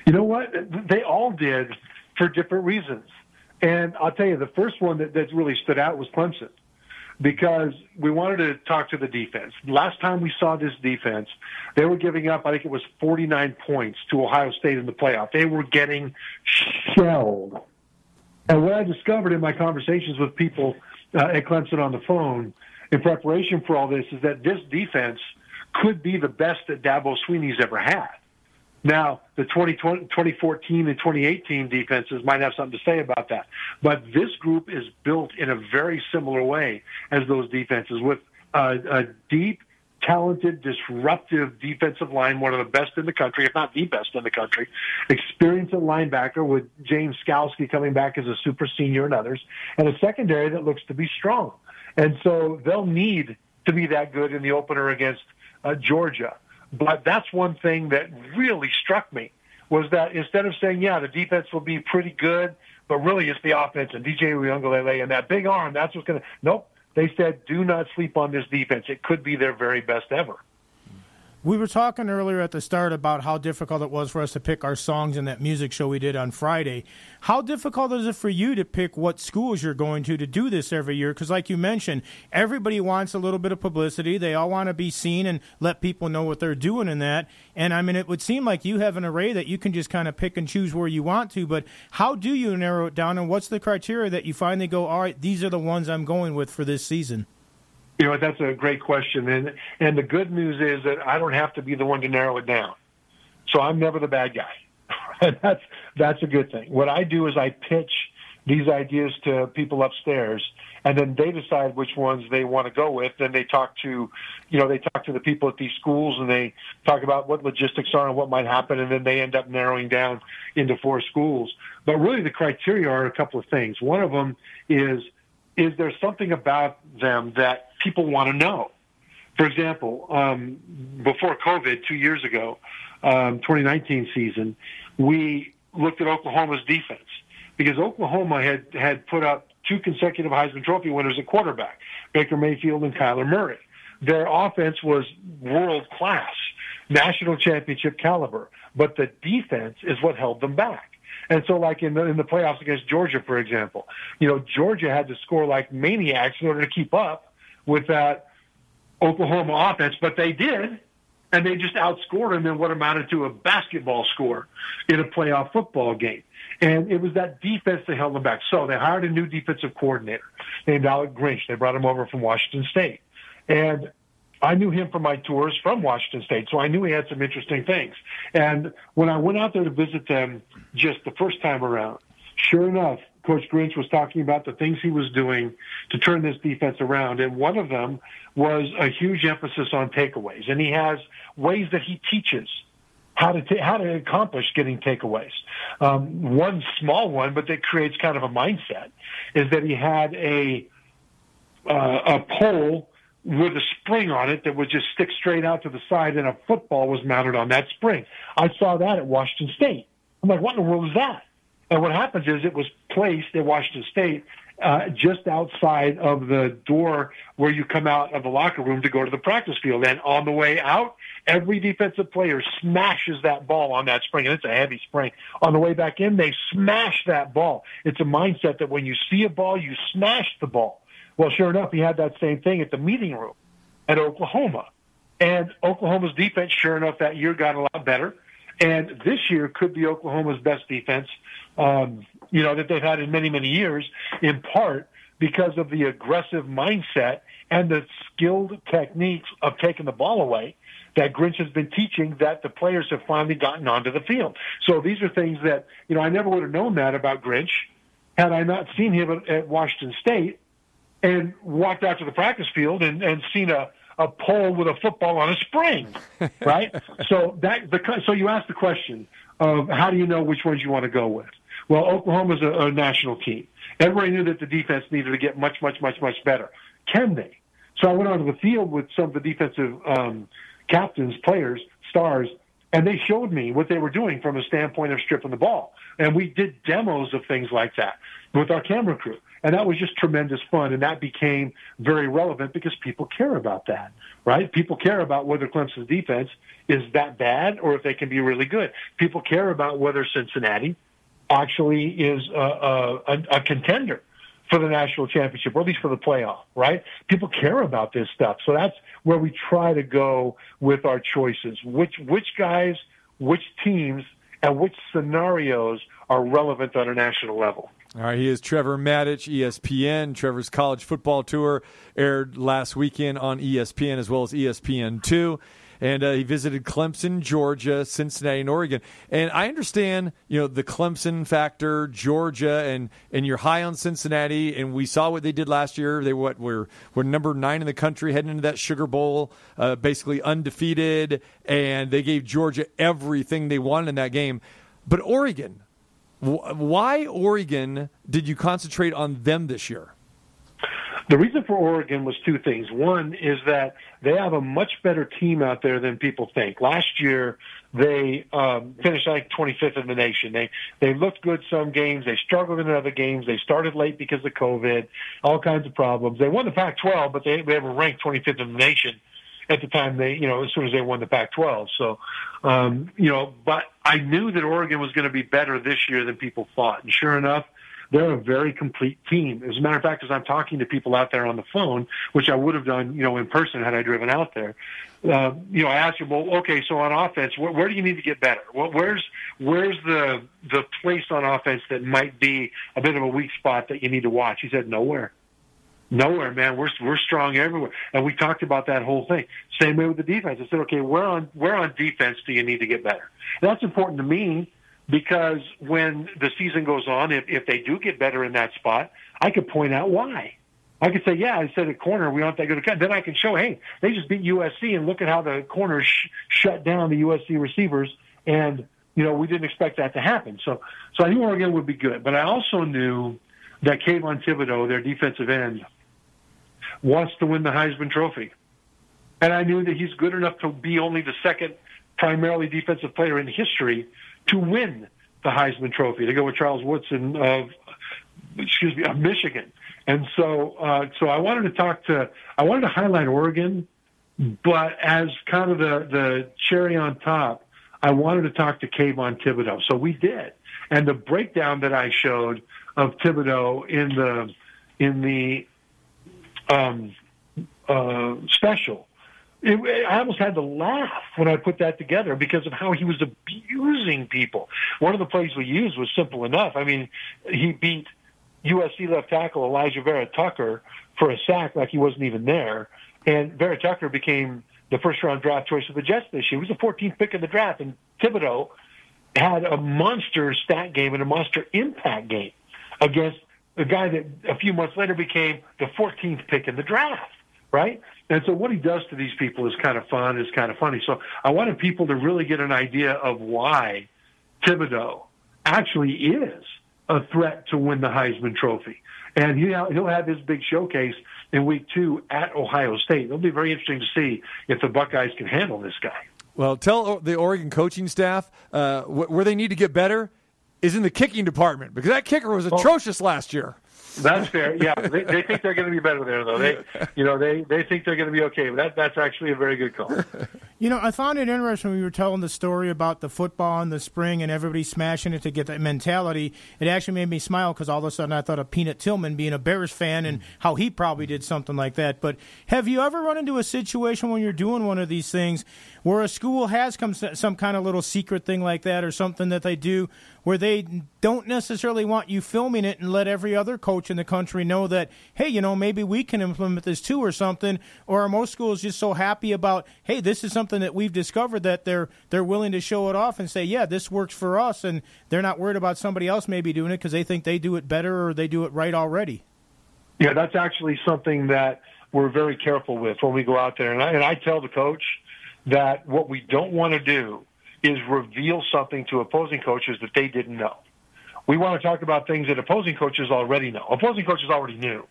You know what? They all did for different reasons. And I'll tell you, the first one that really stood out was Clemson, because we wanted to talk to the defense. Last time we saw this defense, they were giving up, I think it was 49 points to Ohio State in the playoff. They were getting shelled. And what I discovered in my conversations with people at Clemson on the phone in preparation for all this is that this defense could be the best that Dabo Sweeney's ever had. Now, the 2014 and 2018 defenses might have something to say about that. But this group is built in a very similar way as those defenses, with a deep, talented, disruptive defensive line, one of the best in the country, if not the best in the country, experienced at linebacker with James Skalski coming back as a super senior and others, and a secondary that looks to be strong. And so they'll need to be that good in the opener against Georgia. But that's one thing that really struck me, was that instead of saying, yeah, the defense will be pretty good, but really it's the offense and DJ Uiagalelei and that big arm, that's what's going to – nope. They said, do not sleep on this defense. It could be their very best ever. We were talking earlier at the start about how difficult it was for us to pick our songs in that music show we did on Friday. How difficult is it for you to pick what schools you're going to do this every year? Because like you mentioned, everybody wants a little bit of publicity. They all want to be seen and let people know what they're doing in that. And, I mean, it would seem like you have an array that you can just kind of pick and choose where you want to. But how do you narrow it down, and what's the criteria that you finally go, all right, these are the ones I'm going with for this season? You know, that's a great question. And the good news is that I don't have to be the one to narrow it down. So I'm never the bad guy. That's a good thing. What I do is I pitch these ideas to people upstairs, and then they decide which ones they want to go with. Then they talk to the people at these schools, and they talk about what logistics are and what might happen, and then they end up narrowing down into 4 schools. But really the criteria are a couple of things. One of them is there something about them that people want to know? For example, before COVID, 2 years ago, 2019 season, we looked at Oklahoma's defense, because Oklahoma had put up 2 consecutive Heisman Trophy winners at quarterback, Baker Mayfield and Kyler Murray. Their offense was world-class, national championship caliber, but the defense is what held them back. And so, like in the playoffs against Georgia, for example, you know, Georgia had to score like maniacs in order to keep up with that Oklahoma offense, but they did, and they just outscored him in what amounted to a basketball score in a playoff football game. And it was that defense that held them back. So they hired a new defensive coordinator named Alec Grinch. They brought him over from Washington State. And I knew him from my tours from Washington State, so I knew he had some interesting things. And when I went out there to visit them just the first time around, sure enough, Coach Grinch was talking about the things he was doing to turn this defense around, and one of them was a huge emphasis on takeaways. And he has ways that he teaches how to accomplish getting takeaways. One small one, but that creates kind of a mindset, is that he had a pole with a spring on it that would just stick straight out to the side, and a football was mounted on that spring. I saw that at Washington State. I'm like, what in the world is that? And what happens is it was placed at Washington State just outside of the door where you come out of the locker room to go to the practice field. And on the way out, every defensive player smashes that ball on that spring, and it's a heavy spring. On the way back in, they smash that ball. It's a mindset that when you see a ball, you smash the ball. Well, sure enough, he had that same thing at the meeting room at Oklahoma. And Oklahoma's defense, sure enough, that year got a lot better. And this year could be Oklahoma's best defense, that they've had in many, many years, in part because of the aggressive mindset and the skilled techniques of taking the ball away that Grinch has been teaching that the players have finally gotten onto the field. So these are things that, I never would have known that about Grinch had I not seen him at Washington State and walked out to the practice field and seen a pole with a football on a spring, right? So you ask the question of how do you know which ones you want to go with? Well, Oklahoma's a national team. Everybody knew that the defense needed to get much, much, much, much better. Can they? So I went onto the field with some of the defensive captains, players, stars, and they showed me what they were doing from a standpoint of stripping the ball. And we did demos of things like that with our camera crew. And that was just tremendous fun, and that became very relevant because people care about that, right? People care about whether Clemson's defense is that bad or if they can be really good. People care about whether Cincinnati actually is a contender for the national championship, or at least for the playoff, right? People care about this stuff. So that's where we try to go with our choices, which guys, which teams, and which scenarios are relevant on a national level. All right, he is Trevor Matich, ESPN. Trevor's college football tour aired last weekend on ESPN as well as ESPN2. And he visited Clemson, Georgia, Cincinnati, and Oregon. And I understand, the Clemson factor, Georgia, and you're high on Cincinnati. And we saw what they did last year. They were number 9 in the country heading into that Sugar Bowl, basically undefeated. And they gave Georgia everything they wanted in that game. But Oregon, why Oregon did you concentrate on them this year? The reason for Oregon was two things. One is that they have a much better team out there than people think. Last year, they finished like 25th in the nation. They looked good some games. They struggled in other games. They started late because of COVID, all kinds of problems. They won the Pac-12, but they were ranked 25th in the nation at the time as soon as they won the Pac-12. So, but I knew that Oregon was going to be better this year than people thought. And sure enough, they're a very complete team. As a matter of fact, as I'm talking to people out there on the phone, which I would have done, in person had I driven out there, I asked them, well, okay, so on offense, where do you need to get better? Well, where's the place on offense that might be a bit of a weak spot that you need to watch? He said, nowhere. Nowhere, man. We're strong everywhere. And we talked about that whole thing. Same way with the defense. I said, okay, where on defense do you need to get better? And that's important to me. Because when the season goes on, if they do get better in that spot, I could point out why. I could say, yeah, instead of corner, we aren't that good a cut. Then I can show, hey, they just beat USC, and look at how the corners shut down the USC receivers, and, we didn't expect that to happen. So I knew Oregon would be good. But I also knew that Kayvon Thibodeau, their defensive end, wants to win the Heisman Trophy. And I knew that he's good enough to be only the second primarily defensive player in history to win the Heisman Trophy, to go with Charles Woodson of Michigan. And so I wanted to highlight Oregon, but as kind of the cherry on top, I wanted to talk to Kayvon Thibodeau. So we did. And the breakdown that I showed of Thibodeau in the special I almost had to laugh when I put that together because of how he was abusing people. One of the plays we used was simple enough. I mean, he beat USC left tackle Elijah Vera Tucker for a sack like he wasn't even there. And Vera Tucker became the first-round draft choice of the Jets this year. He was the 14th pick in the draft, and Thibodeau had a monster stat game and a monster impact game against the guy that a few months later became the 14th pick in the draft, right? And so what he does to these people is kind of fun, is kind of funny. So I wanted people to really get an idea of why Thibodeau actually is a threat to win the Heisman Trophy. And he'll have his big showcase in Week 2 at Ohio State. It'll be very interesting to see if the Buckeyes can handle this guy. Well, tell the Oregon coaching staff where they need to get better is in the kicking department, because that kicker was atrocious last year. That's fair. Yeah, they think they're going to be better there, though. They think they're going to be okay. But that's actually a very good call. You know, I found it interesting when we were telling the story about the football in the spring and everybody smashing it to get that mentality. It actually made me smile because all of a sudden I thought of Peanut Tillman being a Bears fan and how he probably did something like that. But have you ever run into a situation when you're doing one of these things where a school has some kind of little secret thing like that or something that they do where they don't necessarily want you filming it and let every other coach in the country know that, hey, you know, maybe we can implement this too or something? Or are most schools just so happy about, hey, this is something that we've discovered that they're willing to show it off and say, yeah, this works for us, and they're not worried about somebody else maybe doing it because they think they do it better or they do it right already? Yeah, that's actually something that we're very careful with when we go out there. And I tell the coach that what we don't want to do is reveal something to opposing coaches that they didn't know. We want to talk about things that opposing coaches already know. Opposing coaches already knew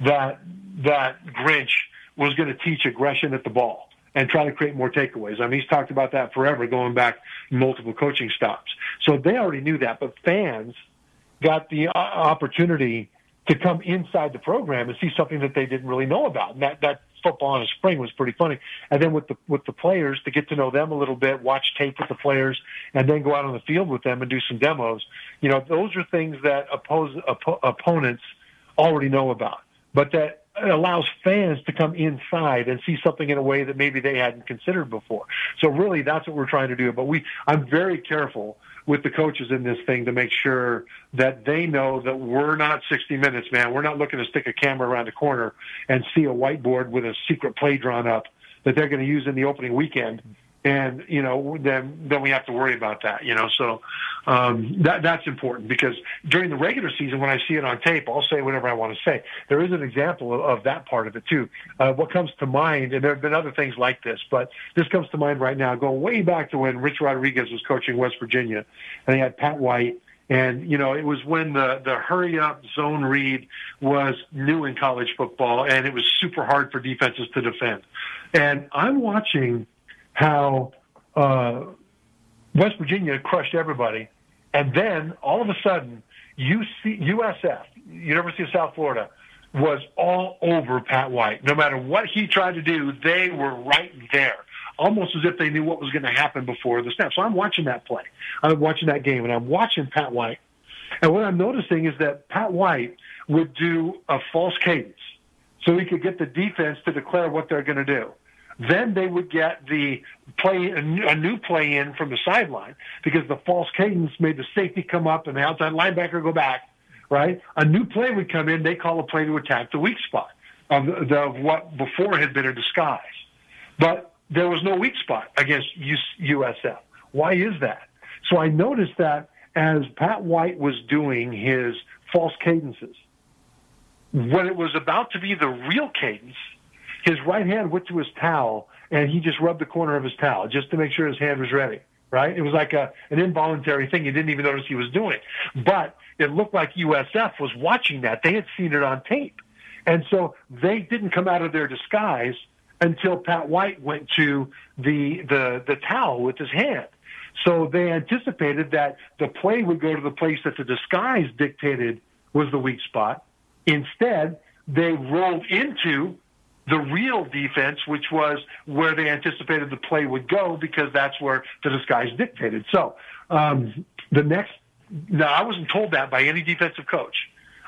that Grinch was going to teach aggression at the ball and try to create more takeaways. I mean, he's talked about that forever, going back multiple coaching stops. So they already knew that, but fans got the opportunity to come inside the program and see something that they didn't really know about. And that football in the spring was pretty funny. And then with the players, to get to know them a little bit, watch tape with the players, and then go out on the field with them and do some demos. You know, those are things that opponents already know about, but that allows fans to come inside and see something in a way that maybe they hadn't considered before. So really, that's what we're trying to do. But I'm very careful with the coaches in this thing to make sure that they know that we're not 60 minutes, man. We're not looking to stick a camera around the corner and see a whiteboard with a secret play drawn up that they're going to use in the opening weekend. And, you know, then we have to worry about that, you know. So that's important, because during the regular season, when I see it on tape, I'll say whatever I want to say. There is an example of that part of it, too. What comes to mind, and there have been other things like this, but this comes to mind right now, going way back to when Rich Rodriguez was coaching West Virginia, and they had Pat White. And, you know, it was when the hurry-up zone read was new in college football, and it was super hard for defenses to defend. And I'm watching how West Virginia crushed everybody, and then all of a sudden, USF, University of South Florida, was all over Pat White. No matter what he tried to do, they were right there, almost as if they knew what was going to happen before the snap. So I'm watching that play. I'm watching that game, and I'm watching Pat White. And what I'm noticing is that Pat White would do a false cadence so he could get the defense to declare what they're going to do. Then they would get a new play in from the sideline, because the false cadence made the safety come up and the outside linebacker go back, right? A new play would come in. They call a play to attack the weak spot of what before had been a disguise. But there was no weak spot against USF. Why is that? So I noticed that as Pat White was doing his false cadences, when it was about to be the real cadence, his right hand went to his towel, and he just rubbed the corner of his towel just to make sure his hand was ready, right? It was like an involuntary thing. He didn't even notice he was doing it. But it looked like USF was watching that. They had seen it on tape. And so they didn't come out of their disguise until Pat White went to the towel with his hand. So they anticipated that the play would go to the place that the disguise dictated was the weak spot. Instead, they rolled into the real defense, which was where they anticipated the play would go, because that's where the disguise dictated. So I wasn't told that by any defensive coach.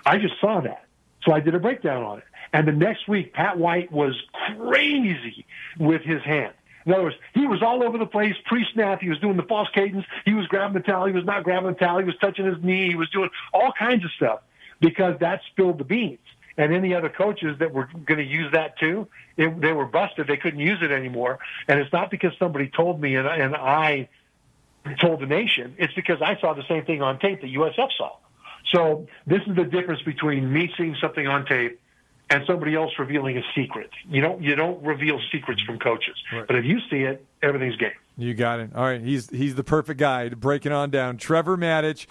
I just saw that. So I did a breakdown on it. And the next week, Pat White was crazy with his hand. In other words, he was all over the place pre-snap. He was doing the false cadence. He was grabbing the towel. He was not grabbing the towel. He was touching his knee. He was doing all kinds of stuff because that spilled the beans. And any other coaches that were going to use that too, they were busted. They couldn't use it anymore. And it's not because somebody told me and I told the nation. It's because I saw the same thing on tape that USF saw. So this is the difference between me seeing something on tape and somebody else revealing a secret. You don't reveal secrets from coaches. Right. But if you see it, everything's game. You got it. All right, he's the perfect guy to break it on down. Trevor Matich,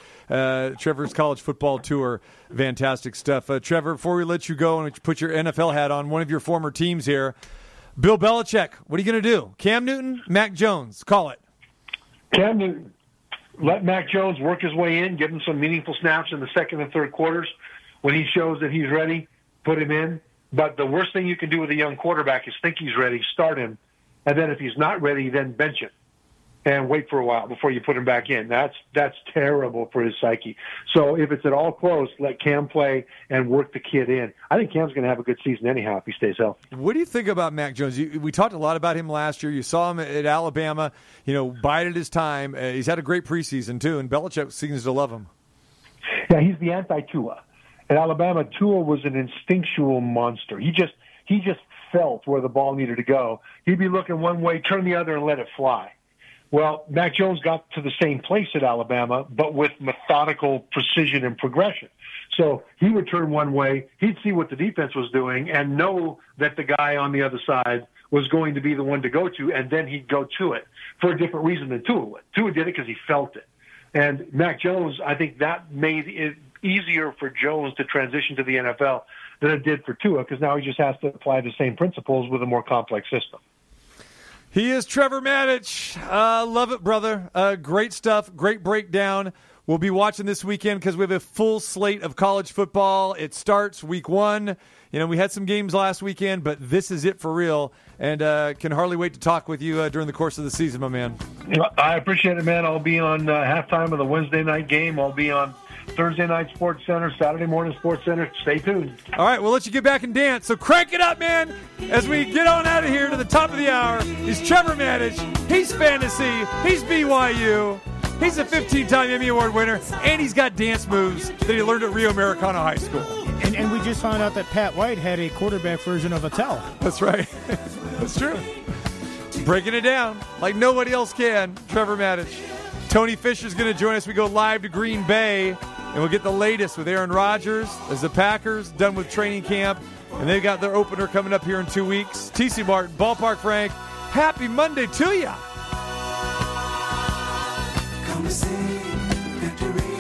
Trevor's college football tour, fantastic stuff. Trevor, before we let you go and put your NFL hat on, one of your former teams here, Bill Belichick, what are you going to do? Cam Newton, Mac Jones, call it. Cam Newton, let Mac Jones work his way in, give him some meaningful snaps in the second and third quarters. When he shows that he's ready, put him in. But the worst thing you can do with a young quarterback is think he's ready, start him, and then if he's not ready, then bench him and wait for a while before you put him back in. That's terrible for his psyche. So if it's at all close, let Cam play and work the kid in. I think Cam's going to have a good season anyhow if he stays healthy. What do you think about Mac Jones? We talked a lot about him last year. You saw him at Alabama, bided his time. He's had a great preseason too, and Belichick seems to love him. Yeah, he's the anti-Tua. At Alabama, Tua was an instinctual monster. He just felt where the ball needed to go. He'd be looking one way, turn the other, and let it fly. Well, Mac Jones got to the same place at Alabama, but with methodical precision and progression. So he would turn one way, he'd see what the defense was doing, and know that the guy on the other side was going to be the one to go to, and then he'd go to it for a different reason than Tua would. Tua did it because he felt it. And Mac Jones, I think that made it easier for Jones to transition to the NFL than it did for Tua, because now he just has to apply the same principles with a more complex system. He is Trevor Matich. Love it, brother. Great stuff. Great breakdown. We'll be watching this weekend because we have a full slate of college football. It starts week one. We had some games last weekend, but this is it for real. And can hardly wait to talk with you during the course of the season, my man. I appreciate it, man. I'll be on halftime of the Wednesday night game. I'll be on Thursday night Sports Center, Saturday morning Sports Center. Stay tuned. All right, we'll let you get back and dance. So crank it up, man, as we get on out of here to the top of the hour. He's Trevor Matich. He's fantasy. He's BYU. He's a 15-time Emmy Award winner, and he's got dance moves that he learned at Rio Americana High School. And we just found out that Pat White had a quarterback version of a towel. That's right. That's true. Breaking it down like nobody else can, Trevor Matich. Tony Fisher's going to join us. We go live to Green Bay, and we'll get the latest with Aaron Rodgers as the Packers done with training camp, and they've got their opener coming up here in 2 weeks. T.C. Martin, Ballpark Frank, happy Monday to ya. Come and sing victory.